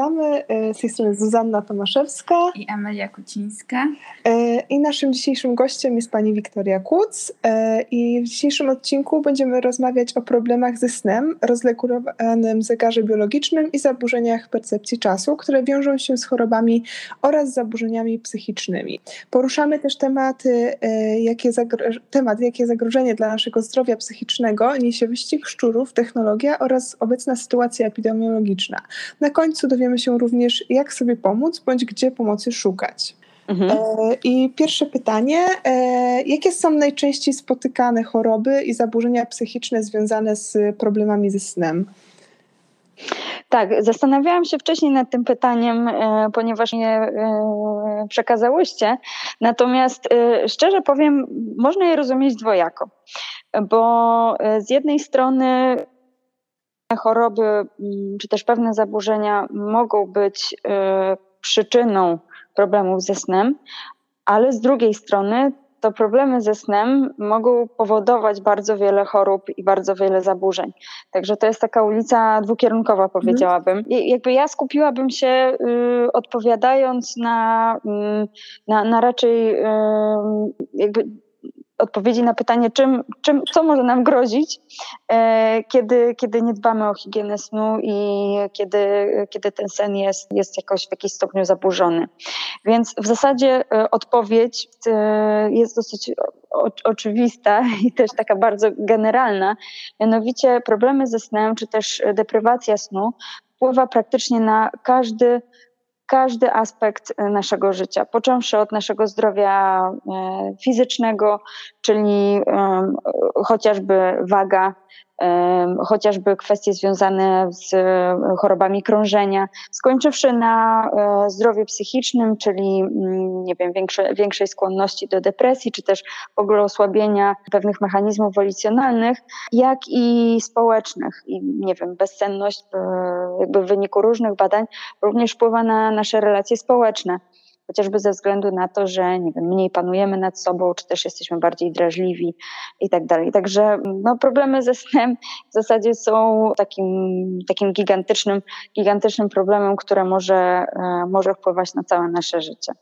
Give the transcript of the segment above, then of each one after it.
Witamy. Z tej strony Zuzanna Tomaszewska i Amelia Kucińska. I naszym dzisiejszym gościem jest pani Wiktoria Kuc. I w dzisiejszym odcinku będziemy rozmawiać o problemach ze snem, rozlegulowanym zegarze biologicznym i zaburzeniach percepcji czasu, które wiążą się z chorobami oraz zaburzeniami psychicznymi. Poruszamy też jakie zagrożenie dla naszego zdrowia psychicznego niesie wyścig szczurów, technologia oraz obecna sytuacja epidemiologiczna. Na końcu dowiemy się również, jak sobie pomóc, bądź gdzie pomocy szukać. Mhm. I pierwsze pytanie, jakie są najczęściej spotykane choroby i zaburzenia psychiczne związane z problemami ze snem? Tak, zastanawiałam się wcześniej nad tym pytaniem, ponieważ je przekazałyście. Natomiast szczerze powiem, można je rozumieć dwojako, bo z jednej strony choroby czy też pewne zaburzenia mogą być przyczyną problemów ze snem, ale z drugiej strony to problemy ze snem mogą powodować bardzo wiele chorób i bardzo wiele zaburzeń. Także to jest taka ulica dwukierunkowa, powiedziałabym. I jakby ja skupiłabym się odpowiadając na raczej jakby odpowiedzi na pytanie, co może nam grozić, kiedy nie dbamy o higienę snu i kiedy ten sen jest jakoś w jakimś stopniu zaburzony. Więc w zasadzie odpowiedź jest dosyć oczywista i też taka bardzo generalna. Mianowicie problemy ze snem, czy też deprywacja snu wpływa praktycznie na każdy aspekt naszego życia, począwszy od naszego zdrowia fizycznego, czyli chociażby waga, chociażby kwestie związane z chorobami krążenia, skończywszy na zdrowiu psychicznym, czyli większej skłonności do depresji, czy też w ogóle osłabienia pewnych mechanizmów wolicjonalnych, jak i społecznych. I bezsenność jakby w wyniku różnych badań również wpływa na nasze relacje społeczne. Chociażby ze względu na to, że mniej panujemy nad sobą, czy też jesteśmy bardziej drażliwi i tak dalej. Także problemy ze snem w zasadzie są takim gigantycznym problemem, które może wpływać na całe nasze życie.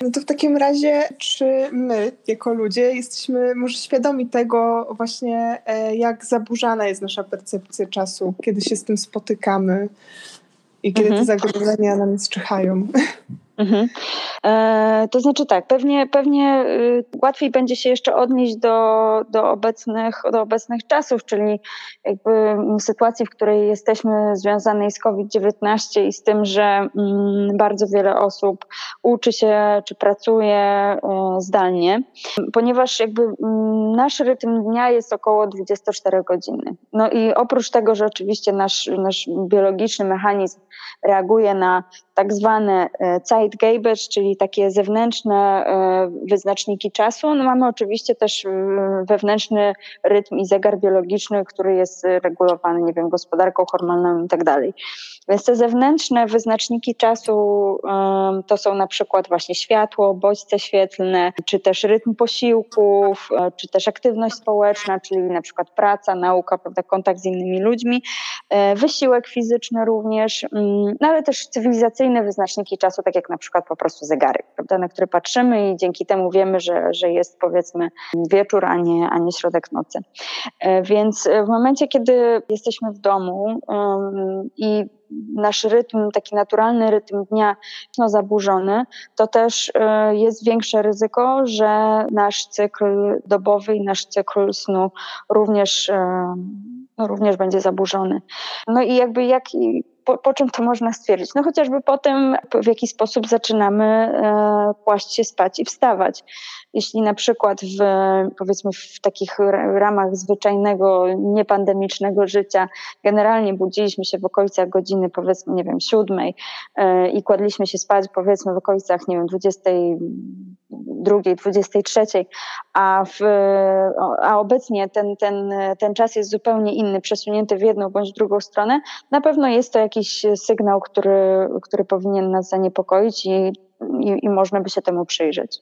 No to w takim razie, czy my jako ludzie jesteśmy może świadomi tego właśnie, jak zaburzana jest nasza percepcja czasu, kiedy się z tym spotykamy? I kiedy te zagrożenia na nas czyhają. To znaczy tak, pewnie łatwiej będzie się jeszcze odnieść do obecnych czasów, czyli jakby sytuacji, w której jesteśmy związanej z COVID-19 i z tym, że bardzo wiele osób uczy się czy pracuje zdalnie, ponieważ nasz rytm dnia jest około 24 godziny. No i oprócz tego, że oczywiście nasz biologiczny mechanizm reaguje na tak zwane zeitgeber, czyli takie zewnętrzne wyznaczniki czasu. Mamy oczywiście też wewnętrzny rytm i zegar biologiczny, który jest regulowany, gospodarką hormonalną i tak dalej. Więc te zewnętrzne wyznaczniki czasu to są na przykład właśnie światło, bodźce świetlne, czy też rytm posiłków, czy też aktywność społeczna, czyli na przykład praca, nauka, kontakt z innymi ludźmi, wysiłek fizyczny również, ale też cywilizacyjne wyznaczniki czasu, tak jak na przykład po prostu zegarek, na który patrzymy i dzięki temu wiemy, że jest powiedzmy wieczór, a nie środek nocy. Więc w momencie, kiedy jesteśmy w domu i nasz rytm, taki naturalny rytm dnia mocno zaburzony, to też jest większe ryzyko, że nasz cykl dobowy i nasz cykl snu również będzie zaburzony. No i po czym to można stwierdzić? No chociażby po tym, w jaki sposób zaczynamy kłaść się spać i wstawać. Jeśli na przykład w takich ramach zwyczajnego, niepandemicznego życia generalnie budziliśmy się w okolicach godziny 7 i kładliśmy się spać w okolicach 22, 23, a obecnie ten czas jest zupełnie inny, przesunięty w jedną bądź drugą stronę, na pewno jest to jakiś sygnał, który powinien nas zaniepokoić i można by się temu przyjrzeć.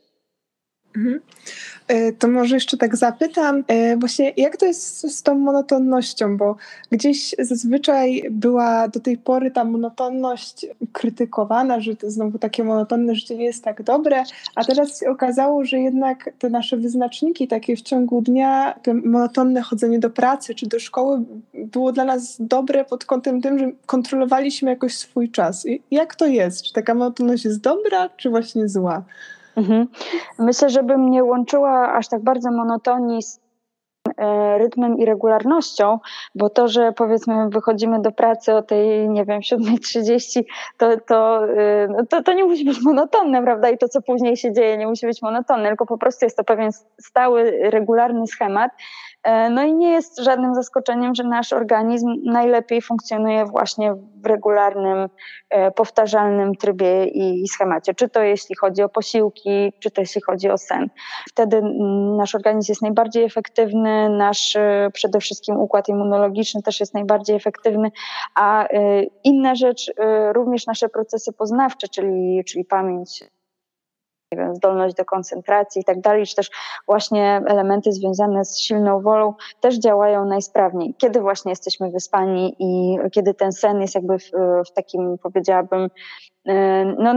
To może jeszcze tak zapytam, właśnie jak to jest z tą monotonnością, bo gdzieś zazwyczaj była do tej pory ta monotonność krytykowana, że to znowu takie monotonne życie nie jest tak dobre, a teraz się okazało, że jednak te nasze wyznaczniki takie w ciągu dnia, to monotonne chodzenie do pracy czy do szkoły było dla nas dobre pod kątem tym, że kontrolowaliśmy jakoś swój czas. I jak to jest? Czy taka monotonność jest dobra, czy właśnie zła? Myślę, żebym nie łączyła aż tak bardzo monotonii z rytmem i regularnością, bo to, że powiedzmy wychodzimy do pracy o tej, nie wiem, 7:30, to nie musi być monotonne, prawda? I to, co później się dzieje, nie musi być monotonne, tylko po prostu jest to pewien stały, regularny schemat. No i nie jest żadnym zaskoczeniem, że nasz organizm najlepiej funkcjonuje właśnie w regularnym, powtarzalnym trybie i schemacie. Czy to jeśli chodzi o posiłki, czy to jeśli chodzi o sen. Wtedy nasz organizm jest najbardziej efektywny, nasz przede wszystkim układ immunologiczny też jest najbardziej efektywny, a inna rzecz, również nasze procesy poznawcze, czyli pamięć, zdolność do koncentracji i tak dalej, czy też właśnie elementy związane z silną wolą też działają najsprawniej, kiedy właśnie jesteśmy wyspani i kiedy ten sen jest jakby w takim, powiedziałabym, no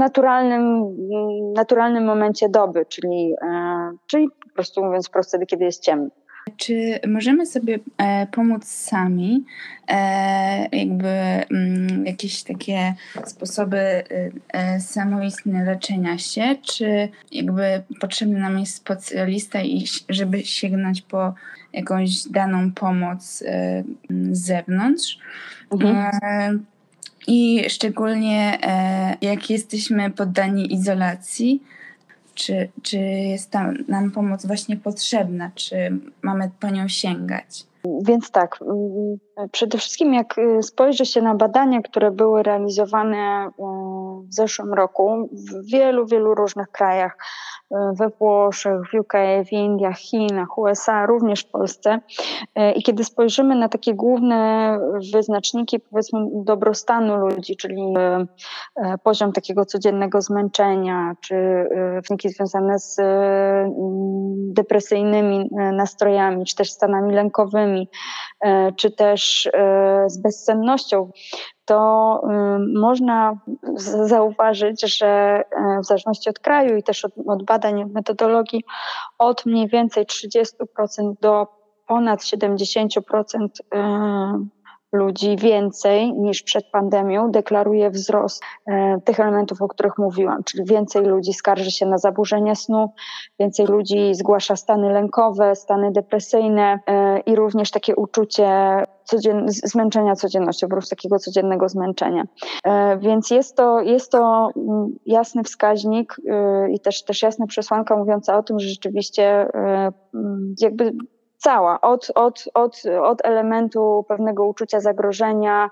naturalnym momencie doby, czyli po prostu mówiąc wprost, wtedy, kiedy jest ciemno. Czy możemy sobie pomóc sami, jakieś takie sposoby samoistne leczenia się, czy jakby potrzebny nam jest specjalista, żeby sięgnąć po jakąś daną pomoc z zewnątrz? I szczególnie jak jesteśmy poddani izolacji, czy jest tam nam pomoc właśnie potrzebna, czy mamy po nią sięgać? Więc tak, przede wszystkim jak spojrzy się na badania, które były realizowane w zeszłym roku w wielu różnych krajach, we Włoszech, w UK, w Indiach, Chinach, USA, również w Polsce. I kiedy spojrzymy na takie główne wyznaczniki, powiedzmy, dobrostanu ludzi, czyli poziom takiego codziennego zmęczenia, czy wyniki związane z depresyjnymi nastrojami, czy też stanami lękowymi, czy też z bezsennością, to można zauważyć, że w zależności od kraju i też od badań, od metodologii, od mniej więcej 30% do ponad 70% ludzi więcej niż przed pandemią deklaruje wzrost tych elementów, o których mówiłam, czyli więcej ludzi skarży się na zaburzenia snu, więcej ludzi zgłasza stany lękowe, stany depresyjne i również takie uczucie zmęczenia codziennością, po prostu takiego codziennego zmęczenia. Więc jest to jasny wskaźnik i też jasna przesłanka mówiąca o tym, że rzeczywiście jakby cała, od elementu pewnego uczucia zagrożenia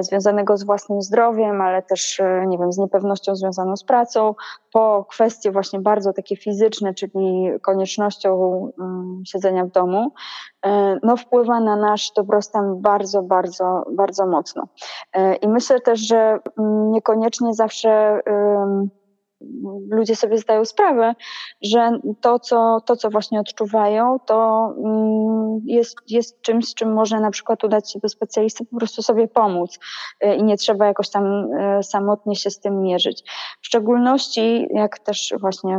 związanego z własnym zdrowiem, ale też, nie wiem, z niepewnością związaną z pracą, po kwestie właśnie bardzo takie fizyczne, czyli koniecznością siedzenia w domu, no wpływa na nasz dobrostan bardzo mocno. I myślę też, że niekoniecznie zawsze ludzie sobie zdają sprawę, że to, co właśnie odczuwają, to jest czymś, z czym może na przykład udać się do specjalisty, po prostu sobie pomóc i nie trzeba jakoś tam samotnie się z tym mierzyć. W szczególności, jak też właśnie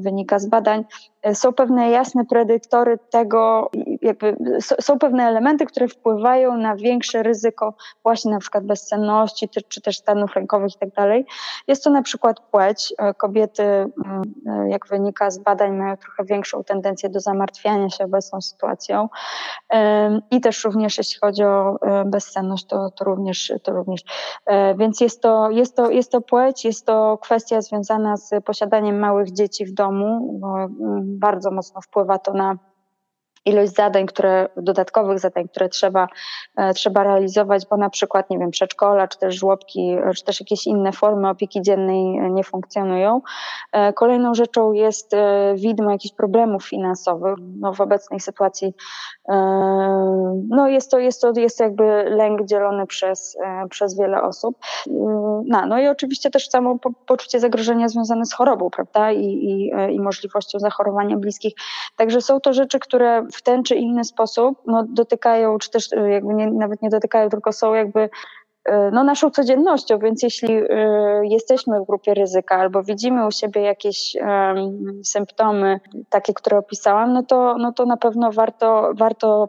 wynika z badań, są pewne jasne predyktory tego, jakby są pewne elementy, które wpływają na większe ryzyko właśnie na przykład bezsenności, czy też stanów lękowych i tak dalej. Jest to na przykład płeć. Kobiety, jak wynika z badań, mają trochę większą tendencję do zamartwiania się obecną sytuacją. I też również jeśli chodzi o bezsenność, to również. Więc jest to płeć, jest to kwestia związana z posiadaniem małych dzieci w domu, bo bardzo mocno wpływa to na ilość zadań, dodatkowych zadań, które trzeba realizować, bo na przykład, nie wiem, przedszkola, czy też żłobki, czy też jakieś inne formy opieki dziennej nie funkcjonują. Kolejną rzeczą jest widmo jakichś problemów finansowych. No, w obecnej sytuacji jest to jakby lęk dzielony przez wiele osób. No i oczywiście też samo poczucie zagrożenia związane z chorobą, prawda, i możliwością zachorowania bliskich. Także są to rzeczy, które w ten czy inny sposób dotykają, czy też jakby nawet nie dotykają, tylko są jakby naszą codziennością, więc jeśli jesteśmy w grupie ryzyka albo widzimy u siebie jakieś symptomy, takie, które opisałam, to na pewno warto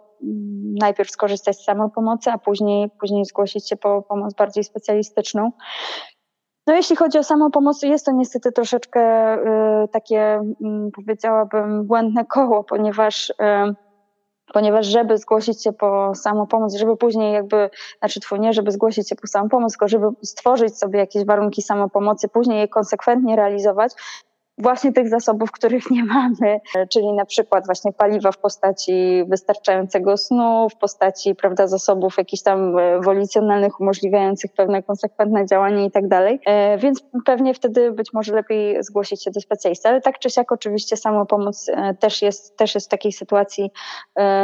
najpierw skorzystać z samopomocy, a później zgłosić się po pomoc bardziej specjalistyczną. No jeśli chodzi o samopomoc, jest to niestety troszeczkę takie, powiedziałabym, błędne koło, ponieważ żeby zgłosić się po samopomoc, żeby zgłosić się po samopomoc, tylko żeby stworzyć sobie jakieś warunki samopomocy, później je konsekwentnie realizować, właśnie tych zasobów, których nie mamy, czyli na przykład właśnie paliwa w postaci wystarczającego snu, w postaci, prawda, zasobów jakichś tam wolicjonalnych, umożliwiających pewne konsekwentne działanie i tak dalej. Więc pewnie wtedy być może lepiej zgłosić się do specjalisty, ale tak czy siak oczywiście samopomoc też jest w takiej sytuacji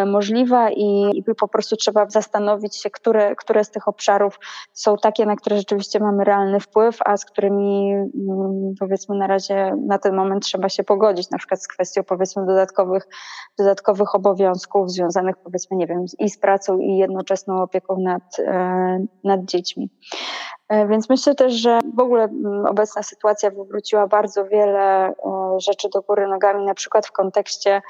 możliwa i po prostu trzeba zastanowić się, które z tych obszarów są takie, na które rzeczywiście mamy realny wpływ, a z którymi powiedzmy na razie na ten moment trzeba się pogodzić, na przykład z kwestią, powiedzmy, dodatkowych obowiązków związanych, powiedzmy, nie wiem, i z pracą, i jednoczesną opieką nad dziećmi. Więc myślę też, że w ogóle obecna sytuacja wywróciła bardzo wiele rzeczy do góry nogami, na przykład w kontekście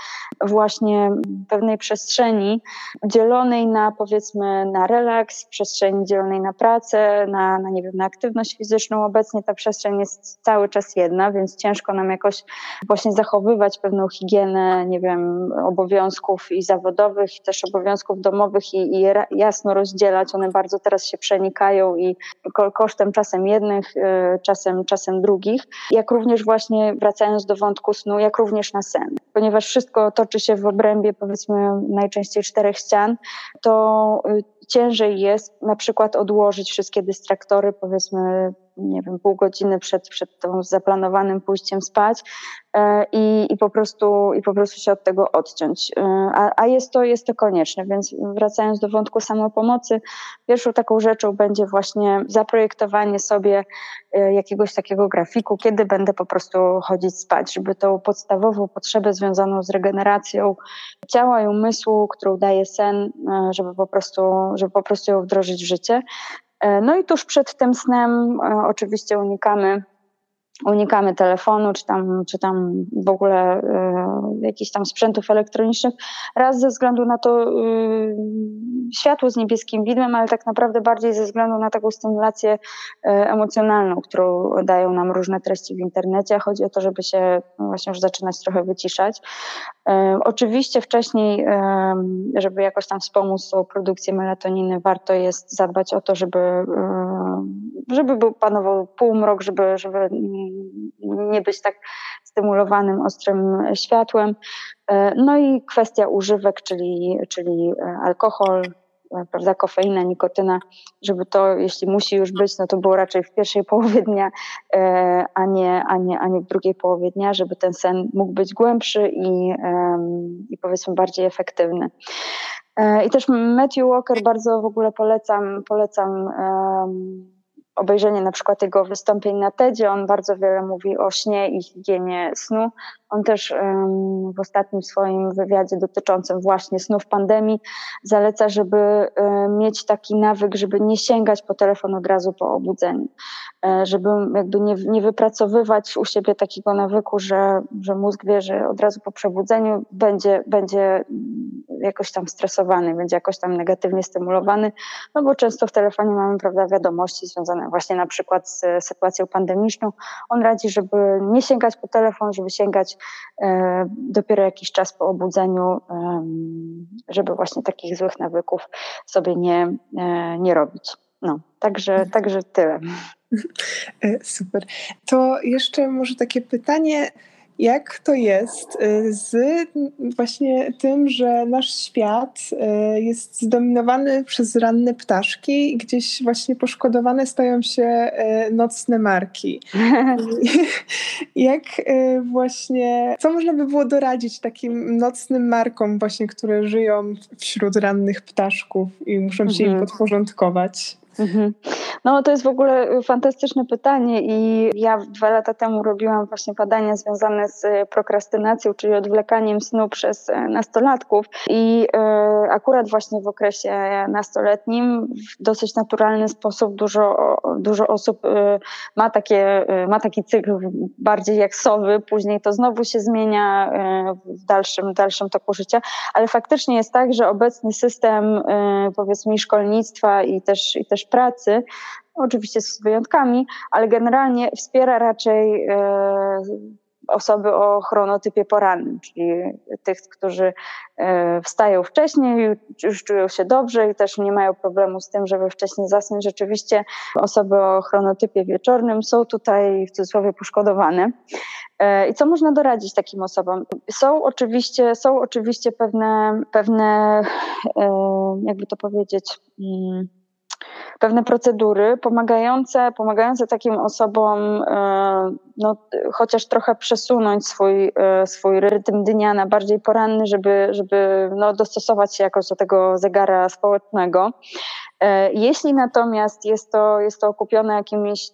właśnie pewnej przestrzeni dzielonej na, powiedzmy, na relaks, przestrzeni dzielonej na pracę, na nie wiem, na aktywność fizyczną. Obecnie ta przestrzeń jest cały czas jedna, więc ciężko nam jakoś właśnie zachowywać pewną higienę, nie wiem, obowiązków i zawodowych, i też obowiązków domowych i jasno rozdzielać. One bardzo teraz się przenikają i kosztem czasem jednych, czasem drugich, jak również właśnie wracając do wątku snu, jak również na sen. Ponieważ wszystko toczy się w obrębie, powiedzmy, najczęściej 4 ścian, to ciężej jest na przykład odłożyć wszystkie dystraktory, powiedzmy, nie wiem, pół godziny przed tą zaplanowanym pójściem spać i po prostu się od tego odciąć. A jest to konieczne, więc wracając do wątku samopomocy, pierwszą taką rzeczą będzie właśnie zaprojektowanie sobie jakiegoś takiego grafiku, kiedy będę po prostu chodzić spać, żeby tą podstawową potrzebę związaną z regeneracją ciała i umysłu, którą daje sen, żeby po prostu ją wdrożyć w życie. No i tuż przed tym snem oczywiście unikamy telefonu, czy tam w ogóle jakichś tam sprzętów elektronicznych, raz ze względu na to światło z niebieskim widmem, ale tak naprawdę bardziej ze względu na taką stymulację emocjonalną, którą dają nam różne treści w internecie. Chodzi o to, żeby się właśnie już zaczynać trochę wyciszać. Oczywiście wcześniej, żeby jakoś tam wspomóc tą produkcję melatoniny, warto jest zadbać o to, żeby był panował półmrok, żeby nie być tak stymulowanym ostrym światłem. No i kwestia używek, czyli alkohol, prawda, kofeina, nikotyna, żeby to, jeśli musi już być, to było raczej w pierwszej połowie dnia, a nie w drugiej połowie dnia, żeby ten sen mógł być głębszy i powiedzmy bardziej efektywny. I też Matthew Walker bardzo w ogóle polecam obejrzenie na przykład jego wystąpień na TEDzie. On bardzo wiele mówi o śnie i higienie snu. On też w ostatnim swoim wywiadzie dotyczącym właśnie snu w pandemii zaleca, żeby mieć taki nawyk, żeby nie sięgać po telefon od razu po obudzeniu. Żeby jakby nie wypracowywać u siebie takiego nawyku, że mózg wie, że od razu po przebudzeniu będzie jakoś tam stresowany, będzie jakoś tam negatywnie stymulowany, no bo często w telefonie mamy, prawda, wiadomości związane właśnie na przykład z sytuacją pandemiczną. On radzi, żeby nie sięgać po telefon, żeby sięgać dopiero jakiś czas po obudzeniu, żeby właśnie takich złych nawyków sobie nie robić. No, także tyle. Super. To jeszcze może takie pytanie, jak to jest z właśnie tym, że nasz świat jest zdominowany przez ranne ptaszki i gdzieś właśnie poszkodowane stają się nocne marki. Jak właśnie, co można by było doradzić takim nocnym markom właśnie, które żyją wśród rannych ptaszków i muszą się im podporządkować? No to jest w ogóle fantastyczne pytanie i ja 2 lata temu robiłam właśnie badania związane z prokrastynacją, czyli odwlekaniem snu przez nastolatków i akurat właśnie w okresie nastoletnim w dosyć naturalny sposób dużo osób ma taki cykl bardziej jak sowy, później to znowu się zmienia w dalszym toku życia, ale faktycznie jest tak, że obecny system powiedzmy szkolnictwa i też pracy, oczywiście z wyjątkami, ale generalnie wspiera raczej osoby o chronotypie porannym, czyli tych, którzy wstają wcześniej, już czują się dobrze i też nie mają problemu z tym, żeby wcześniej zasnąć. Rzeczywiście osoby o chronotypie wieczornym są tutaj w cudzysłowie poszkodowane. I co można doradzić takim osobom? Są oczywiście pewne jakby to powiedzieć, pewne procedury pomagające takim osobom no, chociaż trochę przesunąć swój rytm dnia na bardziej poranny, żeby no, dostosować się jakoś do tego zegara społecznego. Jeśli natomiast jest to okupione jakimiś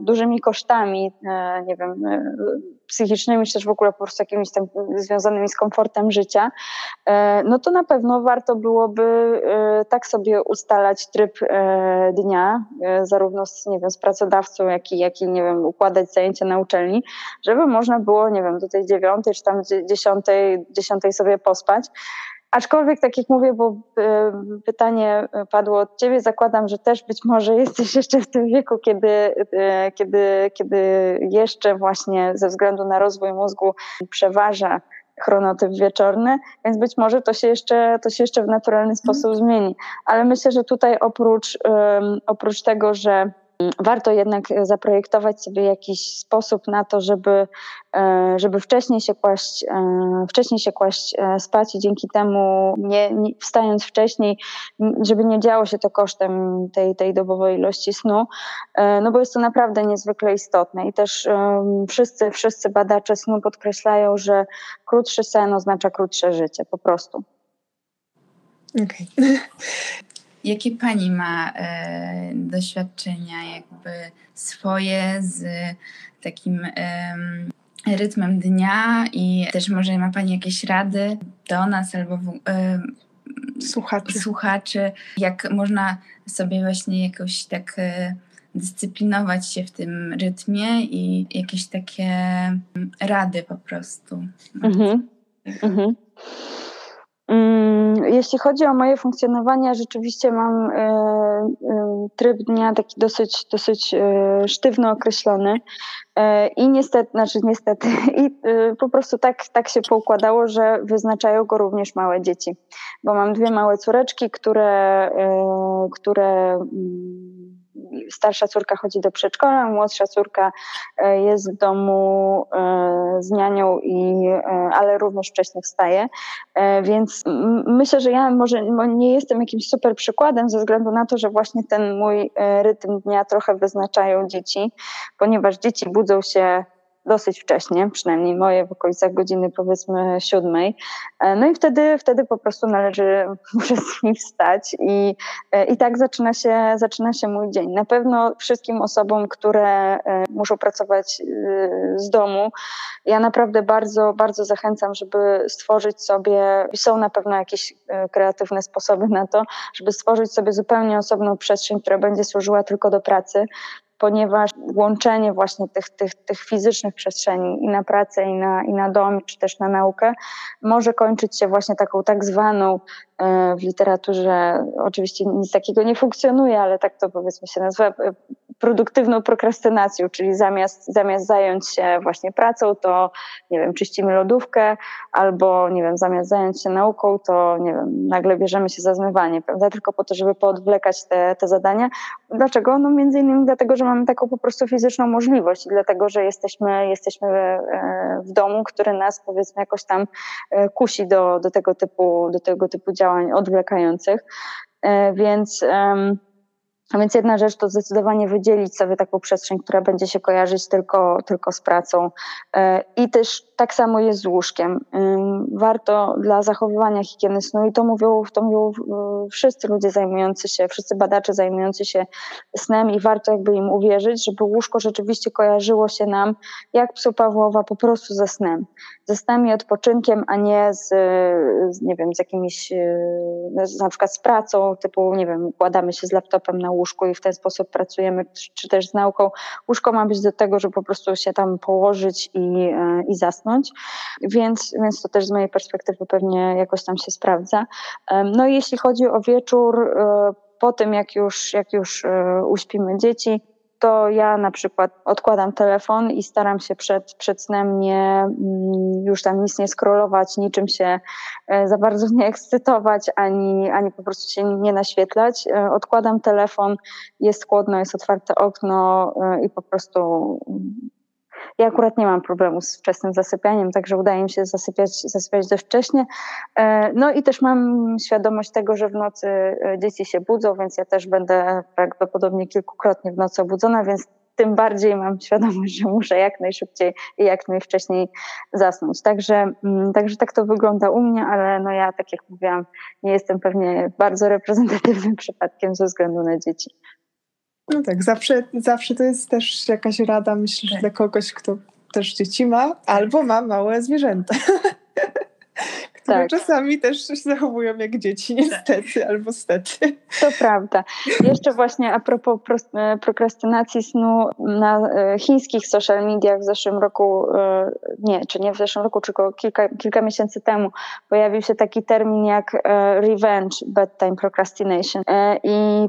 dużymi kosztami, nie wiem, psychicznymi, czy też w ogóle po prostu jakimiś tam związanymi z komfortem życia, no to na pewno warto byłoby tak sobie ustalać tryb dnia, zarówno z pracodawcą, jak i nie wiem, układać zajęcia na uczelni, żeby można było, nie wiem, do tej 9:00 czy tam 10:00 sobie pospać. Aczkolwiek, tak jak mówię, bo pytanie padło od ciebie, zakładam, że też być może jesteś jeszcze w tym wieku, kiedy jeszcze właśnie ze względu na rozwój mózgu przeważa chronotyp wieczorny, więc być może to się jeszcze w naturalny sposób zmieni. Ale myślę, że tutaj oprócz tego, że warto jednak zaprojektować sobie jakiś sposób na to, żeby wcześniej się kłaść spać i dzięki temu, nie wstając wcześniej, żeby nie działo się to kosztem tej dobowej ilości snu, no bo jest to naprawdę niezwykle istotne i też wszyscy badacze snu podkreślają, że krótszy sen oznacza krótsze życie, po prostu. Okej. Jakie pani ma doświadczenia jakby swoje z takim rytmem dnia i też może ma pani jakieś rady do nas albo słuchaczy, jak można sobie właśnie jakoś tak dyscyplinować się w tym rytmie i jakieś takie rady po prostu. Mhm. Jeśli chodzi o moje funkcjonowanie, rzeczywiście mam tryb dnia taki dosyć sztywno określony i niestety, po prostu tak się poukładało, że wyznaczają go również małe dzieci, bo mam 2 małe córeczki, które starsza córka chodzi do przedszkola, młodsza córka jest w domu z nianią, ale również wcześniej wstaje, więc myślę, że ja może nie jestem jakimś super przykładem ze względu na to, że właśnie ten mój rytm dnia trochę wyznaczają dzieci, ponieważ dzieci budzą się dosyć wcześnie, przynajmniej moje w okolicach godziny powiedzmy 7:00. No i wtedy po prostu muszę z nich wstać i tak zaczyna się mój dzień. Na pewno wszystkim osobom, które muszą pracować z domu, ja naprawdę bardzo, bardzo zachęcam, żeby stworzyć sobie, są na pewno jakieś kreatywne sposoby na to, żeby stworzyć sobie zupełnie osobną przestrzeń, która będzie służyła tylko do pracy, ponieważ łączenie właśnie tych fizycznych przestrzeni i na pracę, i na dom, czy też na naukę może kończyć się właśnie taką tak zwaną w literaturze, oczywiście nic takiego nie funkcjonuje, ale tak to powiedzmy się nazywa, produktywną prokrastynacją, czyli zamiast zająć się właśnie pracą, to nie wiem, czyścimy lodówkę, albo nie wiem, zamiast zająć się nauką, to nie wiem, nagle bierzemy się za zmywanie, prawda? Tylko po to, żeby poodwlekać te zadania. Dlaczego? No między innymi dlatego, że mamy taką po prostu fizyczną możliwość i dlatego, że jesteśmy w domu, który nas powiedzmy jakoś tam kusi do tego typu działań odwlekających. Więc jedna rzecz to zdecydowanie wydzielić sobie taką przestrzeń, która będzie się kojarzyć tylko z pracą. I też tak samo jest z łóżkiem. Warto dla zachowywania higieny snu, i to mówią wszyscy ludzie zajmujący się, wszyscy badacze zajmujący się snem, i warto jakby im uwierzyć, żeby łóżko rzeczywiście kojarzyło się nam jak psu Pawłowa po prostu ze snem i odpoczynkiem, a nie z jakimiś, na przykład z pracą, typu nie wiem, kładamy się z laptopem na łóżku i w ten sposób pracujemy, czy też z nauką. Łóżko ma być do tego, żeby po prostu się tam położyć i zasnąć, więc to też z mojej perspektywy pewnie jakoś tam się sprawdza. No i jeśli chodzi o wieczór, po tym jak już uśpimy dzieci, to ja na przykład odkładam telefon i staram się przed snem nie, już tam nic nie scrollować, niczym się za bardzo nie ekscytować, ani po prostu się nie naświetlać. Odkładam telefon, jest chłodno, jest otwarte okno i po prostu... Ja akurat nie mam problemu z wczesnym zasypianiem, także udaje mi się zasypiać dość wcześnie. No i też mam świadomość tego, że w nocy dzieci się budzą, więc ja też będę prawdopodobnie kilkukrotnie w nocy obudzona, więc tym bardziej mam świadomość, że muszę jak najszybciej i jak najwcześniej zasnąć. Także tak to wygląda u mnie, ale no ja, tak jak mówiłam, nie jestem pewnie bardzo reprezentatywnym przypadkiem ze względu na dzieci. No tak, zawsze to jest też jakaś rada, myślę, że dla kogoś, kto też dzieci ma, albo ma małe zwierzęta, które czasami też się zachowują jak dzieci, niestety, albo stety. To prawda. Jeszcze właśnie a propos prokrastynacji snu, na chińskich social mediach w zeszłym roku, tylko kilka miesięcy temu pojawił się taki termin jak revenge bedtime procrastination. I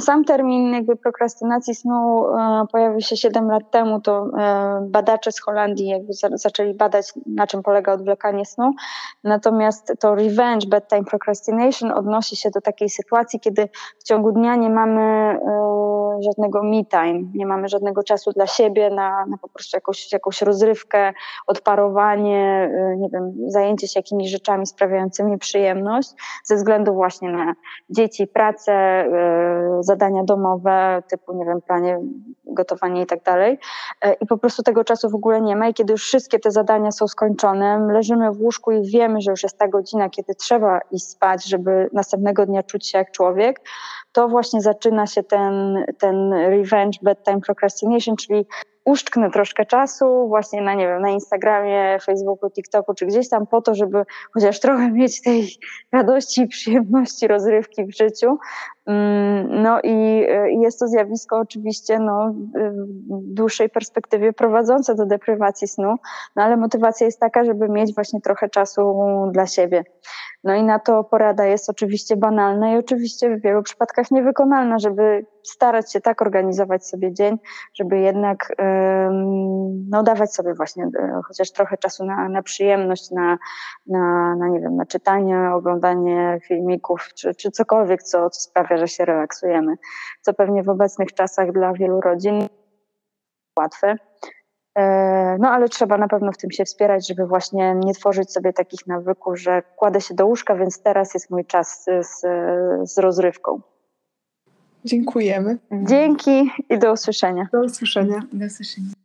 sam termin jakby prokrastynacji snu pojawił się 7 lat temu, to badacze z Holandii jakby zaczęli badać, na czym polega odwlekanie snu. Natomiast to revenge bedtime procrastination odnosi się do takiej sytuacji, kiedy w ciągu dnia nie mamy żadnego me time, nie mamy żadnego czasu dla siebie na po prostu jakąś rozrywkę, odparowanie, nie wiem, zajęcie się jakimiś rzeczami sprawiającymi przyjemność ze względu właśnie na dzieci, pracę, zadania domowe, typu nie wiem, pranie, gotowanie i tak dalej. I po prostu tego czasu w ogóle nie ma i kiedy już wszystkie te zadania są skończone, leżymy w łóżku i wiemy, że już jest ta godzina, kiedy trzeba iść spać, żeby następnego dnia czuć się jak człowiek, to właśnie zaczyna się ten revenge bedtime procrastination, czyli uszczknę troszkę czasu właśnie na, nie wiem, na Instagramie, Facebooku, TikToku czy gdzieś tam po to, żeby chociaż trochę mieć tej radości i przyjemności rozrywki w życiu. No i jest to zjawisko oczywiście w dłuższej perspektywie prowadzące do deprywacji snu, no ale motywacja jest taka, żeby mieć właśnie trochę czasu dla siebie. No i na to porada jest oczywiście banalna i oczywiście w wielu przypadkach niewykonalna, żeby starać się tak organizować sobie dzień, żeby jednak dawać sobie właśnie chociaż trochę czasu na przyjemność, na nie wiem, na czytanie, oglądanie filmików czy cokolwiek, co sprawia, że się relaksujemy, co pewnie w obecnych czasach dla wielu rodzin jest łatwe. No ale trzeba na pewno w tym się wspierać, żeby właśnie nie tworzyć sobie takich nawyków, że kładę się do łóżka, więc teraz jest mój czas z rozrywką. Dziękujemy. Dzięki i do usłyszenia. Do usłyszenia. Do usłyszenia.